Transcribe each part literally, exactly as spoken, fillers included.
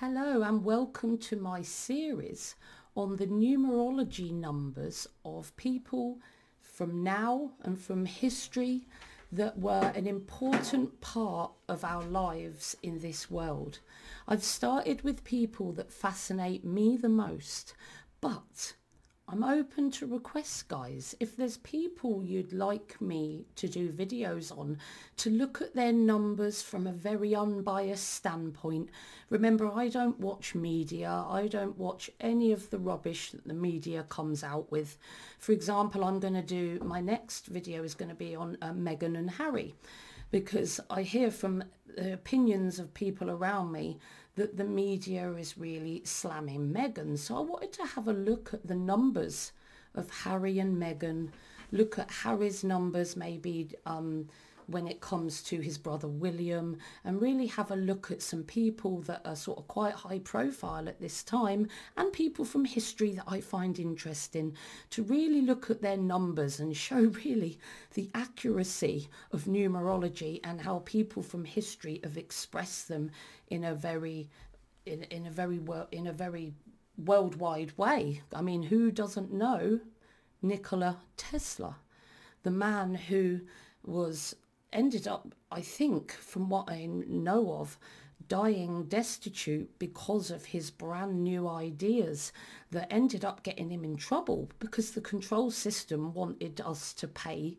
Hello and welcome to my series on the numerology numbers of people from now and from history that were an important part of our lives in this world. I've started with people that fascinate me the most, but I'm open to requests, guys. If there's people you'd like me to do videos on, to look at their numbers from a very unbiased standpoint. Remember, I don't watch media. I don't watch any of the rubbish that the media comes out with. For example, I'm going to do, my next video is going to be on uh, Meghan and Harry, because I hear from the opinions of people around me that the media is really slamming Meghan. So I wanted to have a look at the numbers of Harry and Meghan, look at Harry's numbers maybe um, when it comes to his brother William, and really have a look at some people that are sort of quite high profile at this time and people from history that I find interesting, to really look at their numbers and show really the accuracy of numerology and how people from history have expressed them in a very in, in a very well in a very worldwide way. I mean, who doesn't know Nikola Tesla, the man who was ended up, I think, from what I know of, dying destitute because of his brand new ideas that ended up getting him in trouble because the control system wanted us to pay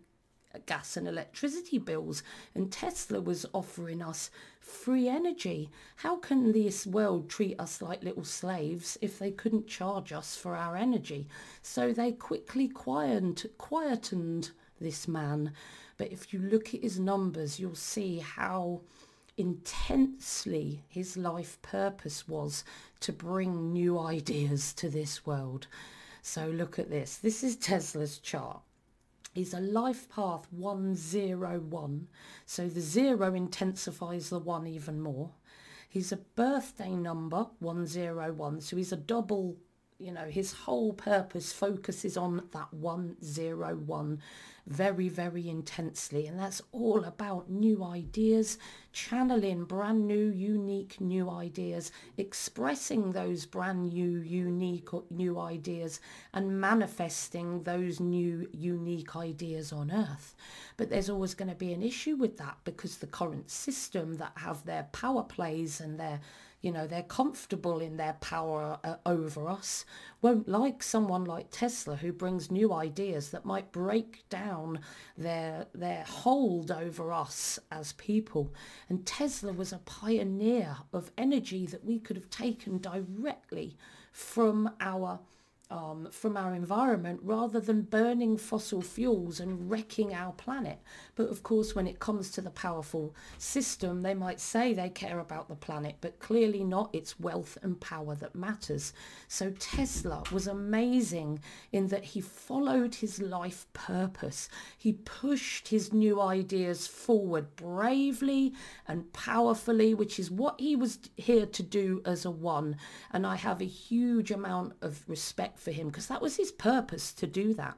gas and electricity bills, and Tesla was offering us free energy. How can this world treat us like little slaves if they couldn't charge us for our energy? So they quickly quietened, quietened this man. But if you look at his numbers, you'll see how intensely his life purpose was to bring new ideas to this world. So look at this. This is Tesla's chart. He's a life path one zero one. So the zero intensifies the one even more. He's a birthday number one zero one. So he's a double, you know, his whole purpose focuses on that one zero one very, very intensely. And that's all about new ideas, channeling brand new, unique, new ideas, expressing those brand new, unique, new ideas and manifesting those new, unique ideas on Earth. But there's always going to be an issue with that because the current system that have their power plays and their You know, they're comfortable in their power uh, over us, won't like someone like Tesla who brings new ideas that might break down their their hold over us as people. And Tesla was a pioneer of energy that we could have taken directly from our Um, from our environment rather than burning fossil fuels and wrecking our planet. But of course, when it comes to the powerful system, they might say they care about the planet, but clearly not. It's wealth and power that matters. So Tesla was amazing in that he followed his life purpose. He pushed his new ideas forward bravely and powerfully, which is what he was here to do as a one. And I have a huge amount of respect for him because that was his purpose, to do that.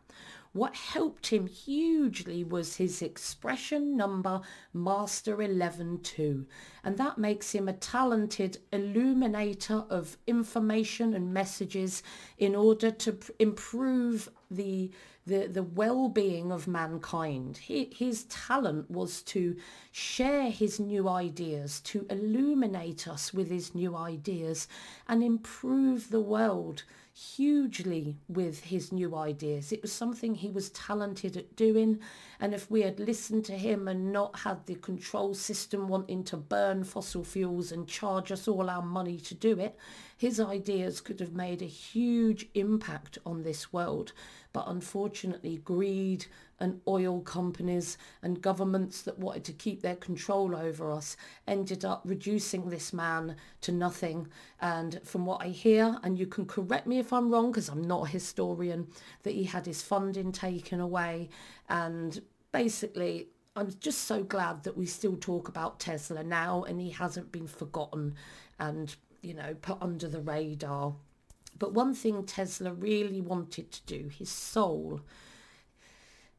What helped him hugely was his expression number master eleven two, and that makes him a talented illuminator of information and messages in order to pr- improve the the the well-being of mankind. He, his talent was to share his new ideas, to illuminate us with his new ideas and improve the world hugely with his new ideas. It was something he was talented at doing, and if we had listened to him and not had the control system wanting to burn fossil fuels and charge us all our money to do it, his ideas could have made a huge impact on this world. But unfortunately, greed and oil companies and governments that wanted to keep their control over us ended up reducing this man to nothing. And from what I hear, and you can correct me if I'm wrong because I'm not a historian, that he had his funding taken away. And basically, I'm just so glad that we still talk about Tesla now and he hasn't been forgotten and, you know, put under the radar. But one thing Tesla really wanted to do, his soul,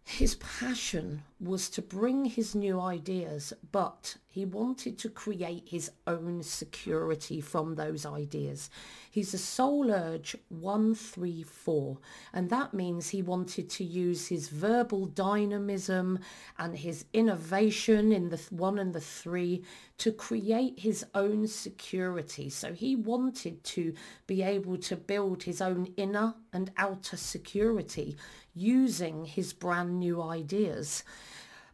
his passion, was to bring his new ideas, but He wanted to create his own security from those ideas. He's a soul urge one three four, and that means he wanted to use his verbal dynamism and his innovation in the one and the three to create his own security. So he wanted to be able to build his own inner and outer security using his brand new ideas.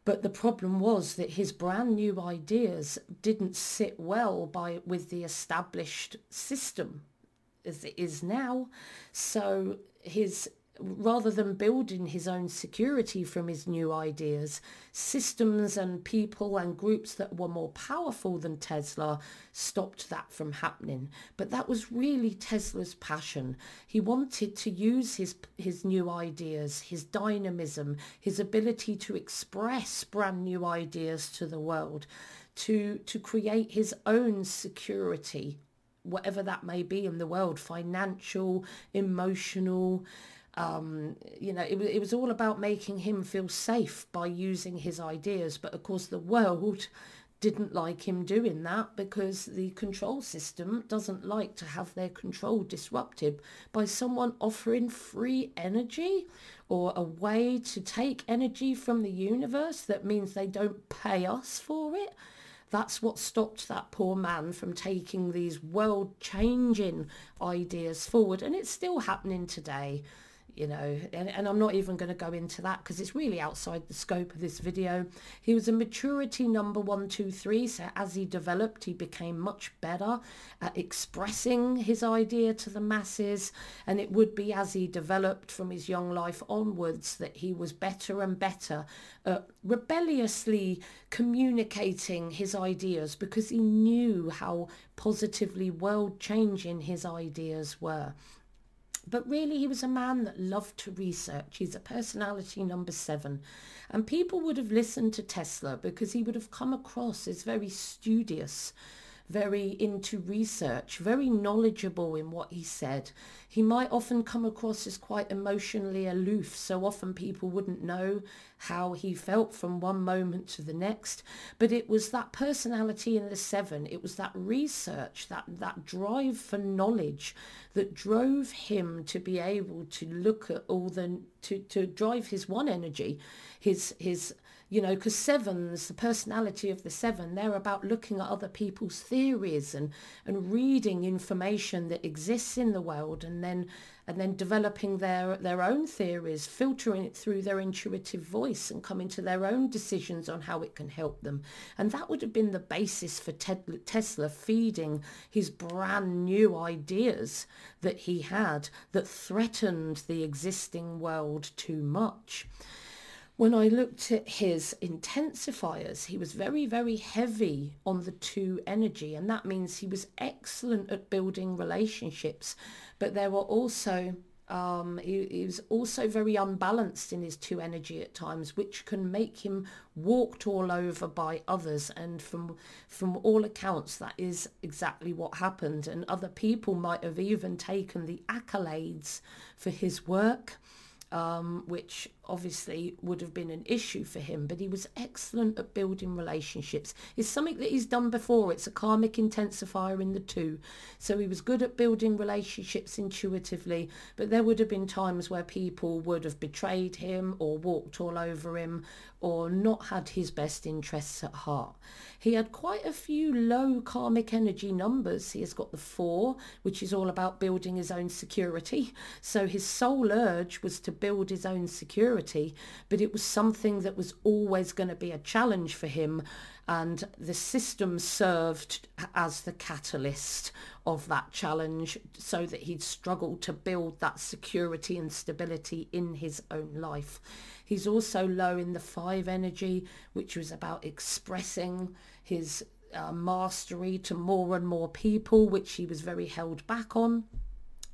But the problem was that his brand new ideas didn't sit well by with the established system as it is now. So his rather than building his own security from his new ideas, systems and people and groups that were more powerful than Tesla stopped that from happening. But that was really Tesla's passion. He wanted to use his his new ideas, his dynamism, his ability to express brand new ideas to the world, to to create his own security, whatever that may be in the world, financial, emotional. Um, you know, it, it was all about making him feel safe by using his ideas. But of course, the world didn't like him doing that because the control system doesn't like to have their control disrupted by someone offering free energy or a way to take energy from the universe that means they don't pay us for it. That's what stopped that poor man from taking these world-changing ideas forward. And it's still happening today. You know, and, and I'm not even going to go into that because it's really outside the scope of this video. He was a maturity number one, two, three. So as he developed, he became much better at expressing his idea to the masses. And it would be as he developed from his young life onwards that he was better and better at rebelliously communicating his ideas because he knew how positively world-changing his ideas were. But really, he was a man that loved to research. He's a personality number seven. And people would have listened to Tesla because he would have come across as very studious, very into research, very knowledgeable in what he said. He might often come across as quite emotionally aloof, so often people wouldn't know how he felt from one moment to the next. But it was that personality in the seven, it was that research, that, that drive for knowledge that drove him to be able to look at all the, to, to drive his one energy, his, his you know, because sevens, the personality of the seven, they're about looking at other people's theories and, and reading information that exists in the world and then and then developing their, their own theories, filtering it through their intuitive voice and coming to their own decisions on how it can help them. And that would have been the basis for Ted, Tesla feeding his brand new ideas that he had that threatened the existing world too much. When I looked at his intensifiers, he was very, very heavy on the two energy, and that means he was excellent at building relationships. But there were also, um, he, he was also very unbalanced in his two energy at times, which can make him walked all over by others. And from from all accounts, that is exactly what happened. And other people might have even taken the accolades for his work. Um, which obviously would have been an issue for him, but he was excellent at building relationships. It's something that he's done before. It's a karmic intensifier in the two. So he was good at building relationships intuitively, but there would have been times where people would have betrayed him or walked all over him or not had his best interests at heart. He had quite a few low karmic energy numbers. He has got the four, which is all about building his own security. So his soul urge was to build his own security, but it was something that was always going to be a challenge for him, and the system served as the catalyst of that challenge so that he'd struggle to build that security and stability in his own life. He's also low in the five energy, which was about expressing his uh, mastery to more and more people, which he was very held back on.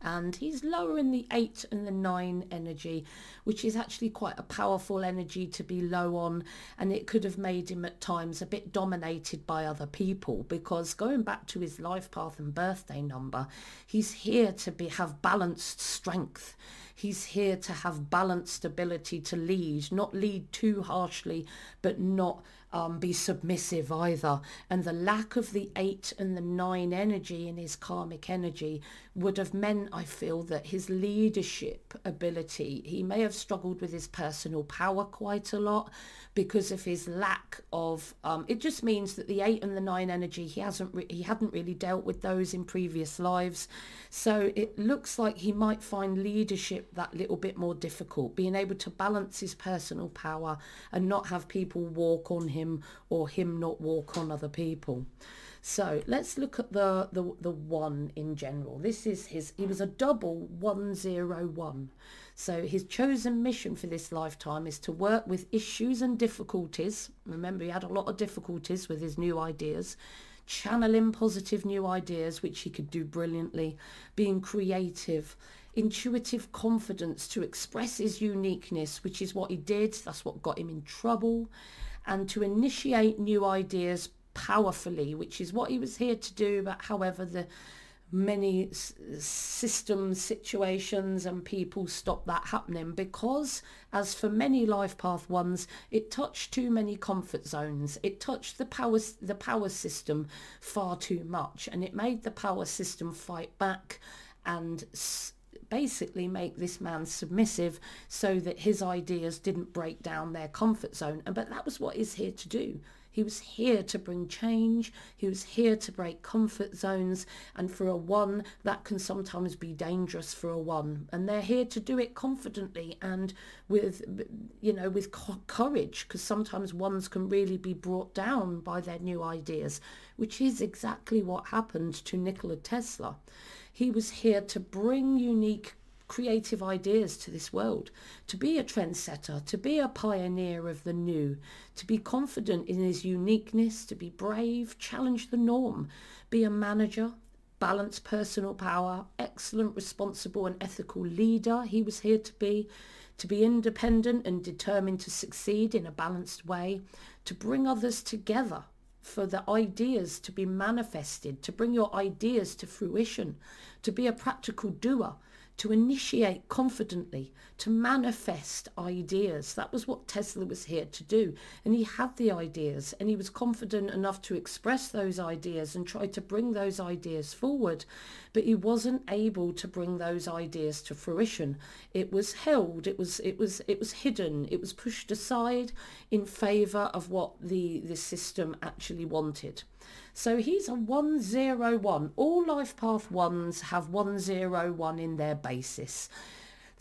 And he's lower in the eight and the nine energy, which is actually quite a powerful energy to be low on. And it could have made him at times a bit dominated by other people, because going back to his life path and birthday number, he's here to be have balanced strength. He's here to have balanced ability to lead, not lead too harshly, but not um, be submissive either. And the lack of the eight and the nine energy in his karmic energy would have meant, I feel, that his leadership ability, he may have struggled with his personal power quite a lot because of his lack of, um, it just means that the eight and the nine energy, he hasn't, re- he hadn't really dealt with those in previous lives. So it looks like he might find leadership that little bit more difficult, being able to balance his personal power and not have people walk on him or him not walk on other people. So let's look at the, the, the one in general. This is his, he was a double one zero one. So his chosen mission for this lifetime is to work with issues and difficulties. Remember, he had a lot of difficulties with his new ideas. Channel in positive new ideas, which he could do brilliantly, being creative, intuitive confidence to express his uniqueness, which is what he did. That's what got him in trouble. And to initiate new ideas powerfully, which is what he was here to do. But however, the many s- systems, situations and people stop that happening, because as for many life path ones, it touched too many comfort zones. It touched the power, the power system far too much, and it made the power system fight back and s- basically make this man submissive so that his ideas didn't break down their comfort zone. But that was what he's here to do. He was here to bring change. He was here to break comfort zones. And for a one, that can sometimes be dangerous for a one. And they're here to do it confidently and with, you know, with co- courage, because sometimes ones can really be brought down by their new ideas, which is exactly what happened to Nikola Tesla. He was here to bring unique creative ideas to this world, to be a trendsetter, to be a pioneer of the new, to be confident in his uniqueness, to be brave, challenge the norm, be a manager, balance personal power, excellent, responsible and ethical leader. He was here to be, to be independent and determined to succeed in a balanced way, to bring others together, for the ideas to be manifested, to bring your ideas to fruition, to be a practical doer, to initiate confidently, to manifest ideas. That was what Tesla was here to do. And he had the ideas, and he was confident enough to express those ideas and try to bring those ideas forward. But he wasn't able to bring those ideas to fruition. It was held, it was it was it was hidden, it was pushed aside in favor of what the, the system actually wanted. So he's a one zero one. All life path ones have one zero one in their basis.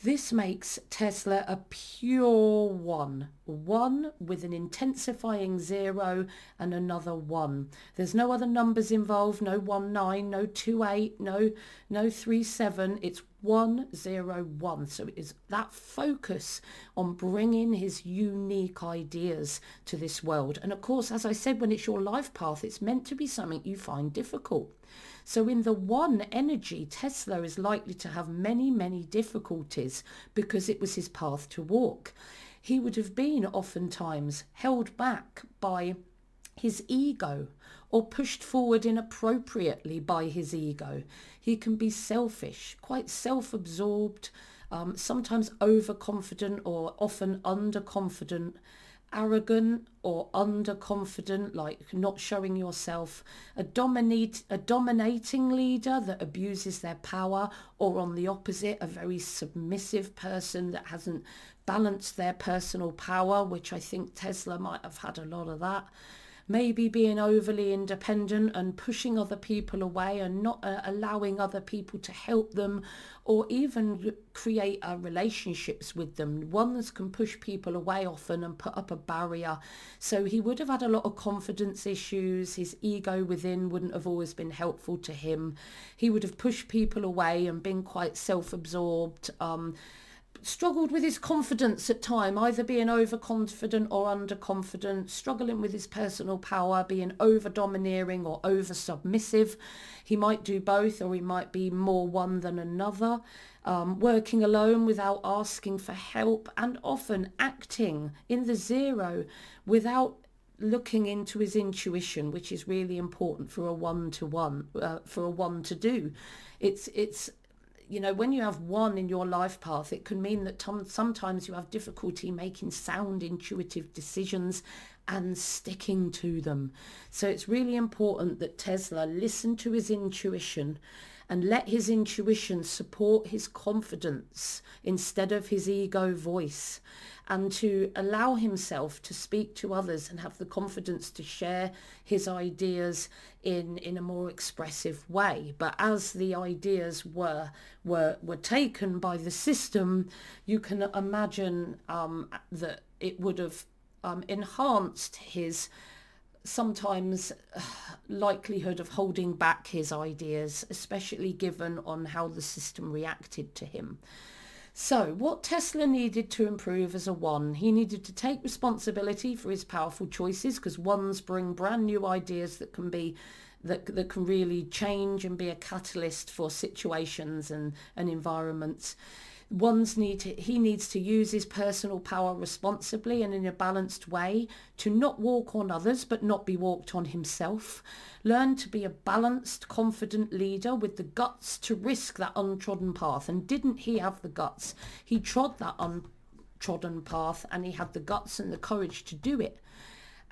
This makes Tesla a pure one. One with an intensifying zero and another one. There's no other numbers involved, no one nine, no two eight, no no three seven. It's one zero one. So it is that focus on bringing his unique ideas to this world. And of course, as I said, when it's your life path, it's meant to be something you find difficult. So in the one energy, Tesla is likely to have many, many difficulties because it was his path to walk. He would have been oftentimes held back by his ego or pushed forward inappropriately by his ego. He can be selfish, quite self-absorbed, um, sometimes overconfident or often underconfident, arrogant or underconfident, like not showing yourself, a dominate, a dominating leader that abuses their power, or on the opposite, a very submissive person that hasn't balanced their personal power, which I think Tesla might have had a lot of that. Maybe being overly independent and pushing other people away and not uh, allowing other people to help them or even create uh, relationships with them. Ones can push people away often and put up a barrier. So he would have had a lot of confidence issues. His ego within wouldn't have always been helpful to him. He would have pushed people away and been quite self-absorbed, um, struggled with his confidence at times, either being overconfident or underconfident, struggling with his personal power, being over domineering or over submissive. He might do both, or he might be more one than another. Um, working alone without asking for help, and often acting in the zero without looking into his intuition, which is really important for a one to one, uh, for a one to do. It's it's you know, when you have one in your life path, it can mean that tom- sometimes you have difficulty making sound, intuitive decisions and sticking to them. So it's really important that Tesla listen to his intuition and let his intuition support his confidence instead of his ego voice, and to allow himself to speak to others and have the confidence to share his ideas in, in a more expressive way. But as the ideas were were were taken by the system, you can imagine um, that it would have um, enhanced his sometimes uh, likelihood of holding back his ideas, especially given on how the system reacted to him. So what Tesla needed to improve as a one, he needed to take responsibility for his powerful choices, because ones bring brand new ideas that can be that that can really change and be a catalyst for situations and, and environments. Ones need to, he needs to use his personal power responsibly and in a balanced way, to not walk on others but not be walked on himself. Learn to be a balanced, confident leader with the guts to risk that untrodden path. And didn't he have the guts? He trod that untrodden path and he had the guts and the courage to do it.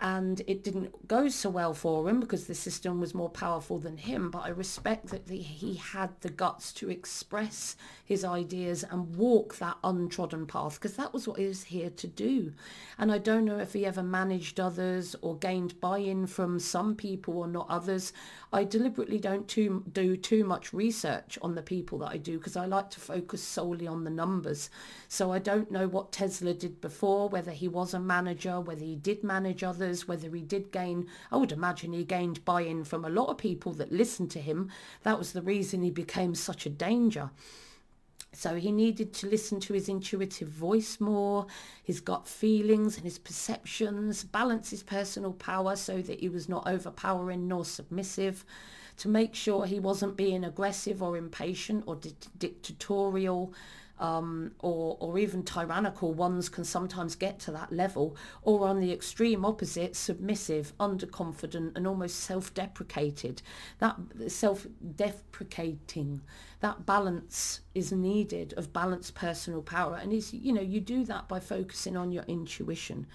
And it didn't go so well for him because the system was more powerful than him. But I respect that the, he had the guts to express his ideas and walk that untrodden path, because that was what he was here to do. And I don't know if he ever managed others or gained buy-in from some people or not others. I deliberately don't too, do too much research on the people that I do, because I like to focus solely on the numbers. So I don't know what Tesla did before, whether he was a manager, whether he did manage others, whether he did gain, I would imagine he gained buy-in from a lot of people that listened to him. That was the reason he became such a danger. So he needed to listen to his intuitive voice more, his gut feelings and his perceptions, balance his personal power so that he was not overpowering nor submissive, to make sure he wasn't being aggressive or impatient or di- dictatorial. Um, or, or even tyrannical. Ones can sometimes get to that level, or on the extreme opposite, submissive, underconfident and almost self-deprecated. That self-deprecating, that balance is needed of balanced personal power. And it's, you know, you do that by focusing on your intuition,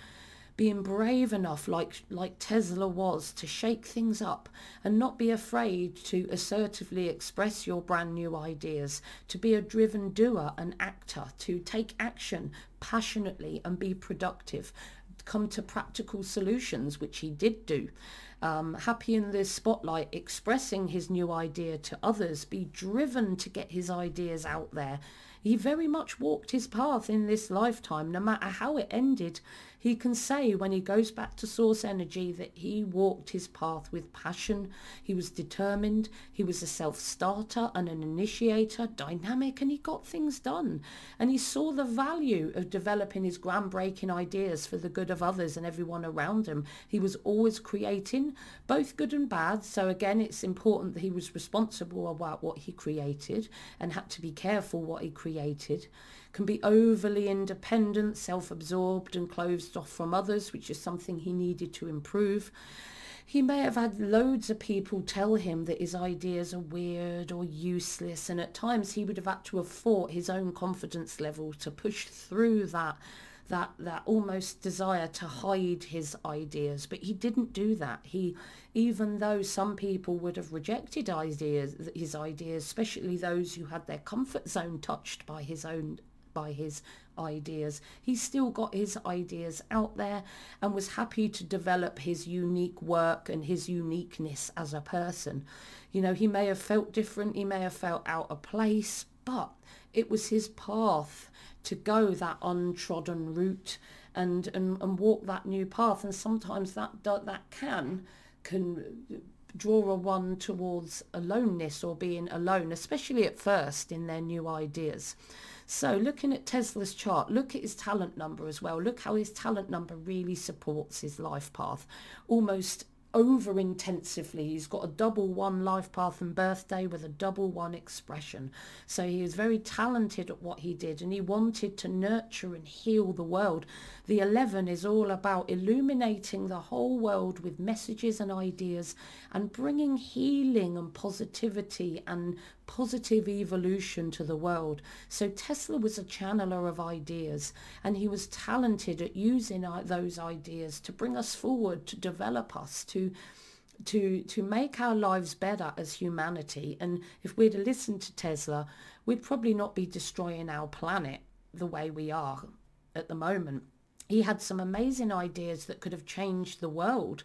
being brave enough, like like Tesla was, to shake things up and not be afraid to assertively express your brand new ideas, to be a driven doer and actor, to take action passionately and be productive, come to practical solutions, which he did do. Um, happy in the spotlight, expressing his new idea to others, be driven to get his ideas out there. He very much walked his path in this lifetime, no matter how it ended. He can say when he goes back to source energy that he walked his path with passion. He was determined. He was a self-starter and an initiator, dynamic, and he got things done. And he saw the value of developing his groundbreaking ideas for the good of others and everyone around him. He was always creating, both good and bad. So again, it's important that he was responsible about what he created and had to be careful what he created. Created, can be overly independent, self-absorbed and closed off from others, which is something he needed to improve. He may have had loads of people tell him that his ideas are weird or useless, and at times he would have had to have fought his own confidence level to push through that that that almost desire to hide his ideas. But he didn't do that. He, even though some people would have rejected ideas, his ideas, especially those who had their comfort zone touched by his own by his ideas, he still got his ideas out there and was happy to develop his unique work and his uniqueness as a person. You know, he may have felt different, he may have felt out of place, but it was his path to go that untrodden route and, and, and walk that new path. And sometimes that that can can draw a one towards aloneness or being alone, especially at first in their new ideas. So looking at Tesla's chart, look at his talent number as well. Look how his talent number really supports his life path, almost over intensively. He's got a double one life path and birthday with a double one expression. So he was very talented at what he did, and he wanted to nurture and heal the world. The eleven is all about illuminating the whole world with messages and ideas and bringing healing and positivity and positive evolution to the world. So Tesla was a channeler of ideas, and he was talented at using those ideas to bring us forward, to develop us, to to to make our lives better as humanity. And if we'd listened to Tesla, we'd probably not be destroying our planet the way we are at the moment. He had some amazing ideas that could have changed the world,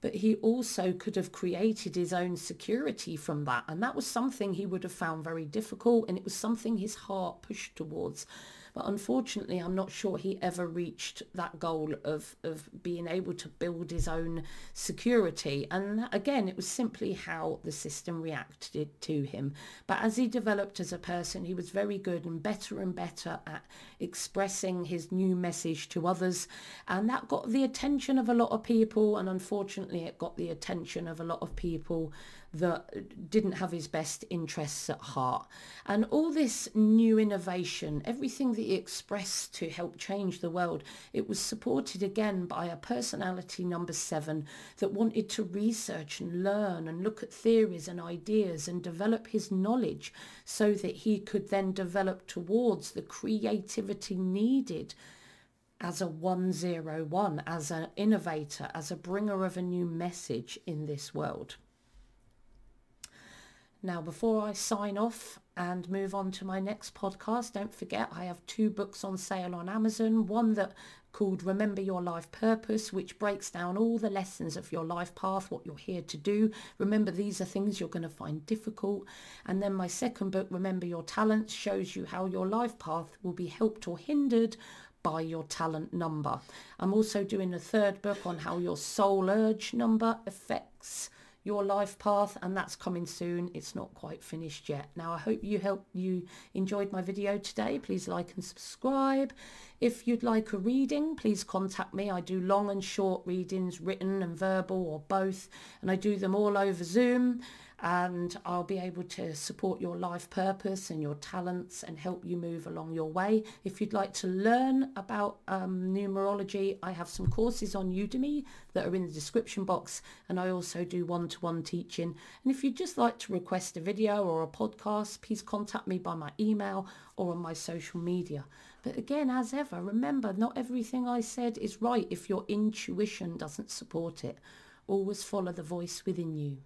but he also could have created his own security from that. And that was something he would have found very difficult, and it was something his heart pushed towards. But unfortunately, I'm not sure he ever reached that goal of, of being able to build his own security. And again, it was simply how the system reacted to him. But as he developed as a person, he was very good and better and better at expressing his new message to others. And that got the attention of a lot of people. And unfortunately, it got the attention of a lot of people that didn't have his best interests at heart. And all this new innovation, everything that he expressed to help change the world, it was supported again by a personality number seven that wanted to research and learn and look at theories and ideas and develop his knowledge so that he could then develop towards the creativity needed as a one zero one, as an innovator, as a bringer of a new message in this world. Now, before I sign off and move on to my next podcast, don't forget I have two books on sale on Amazon. One that called Remember Your Life Purpose, which breaks down all the lessons of your life path, what you're here to do. Remember, these are things you're going to find difficult. And then my second book, Remember Your Talents, shows you how your life path will be helped or hindered by your talent number. I'm also doing a third book on how your soul urge number affects your life path, and that's coming soon. It's not quite finished yet. Now, I hope you helped you enjoyed my video today. Please like and subscribe. If you'd like a reading, please contact me. I do long and short readings, written and verbal or both, and I do them all over Zoom. And I'll be able to support your life purpose and your talents and help you move along your way. If you'd like to learn about um, numerology, I have some courses on Udemy that are in the description box, and I also do one-to-one teaching. And if you'd just like to request a video or a podcast, please contact me by my email or on my social media. But again, as ever, remember, not everything I said is right if your intuition doesn't support it. Always follow the voice within you.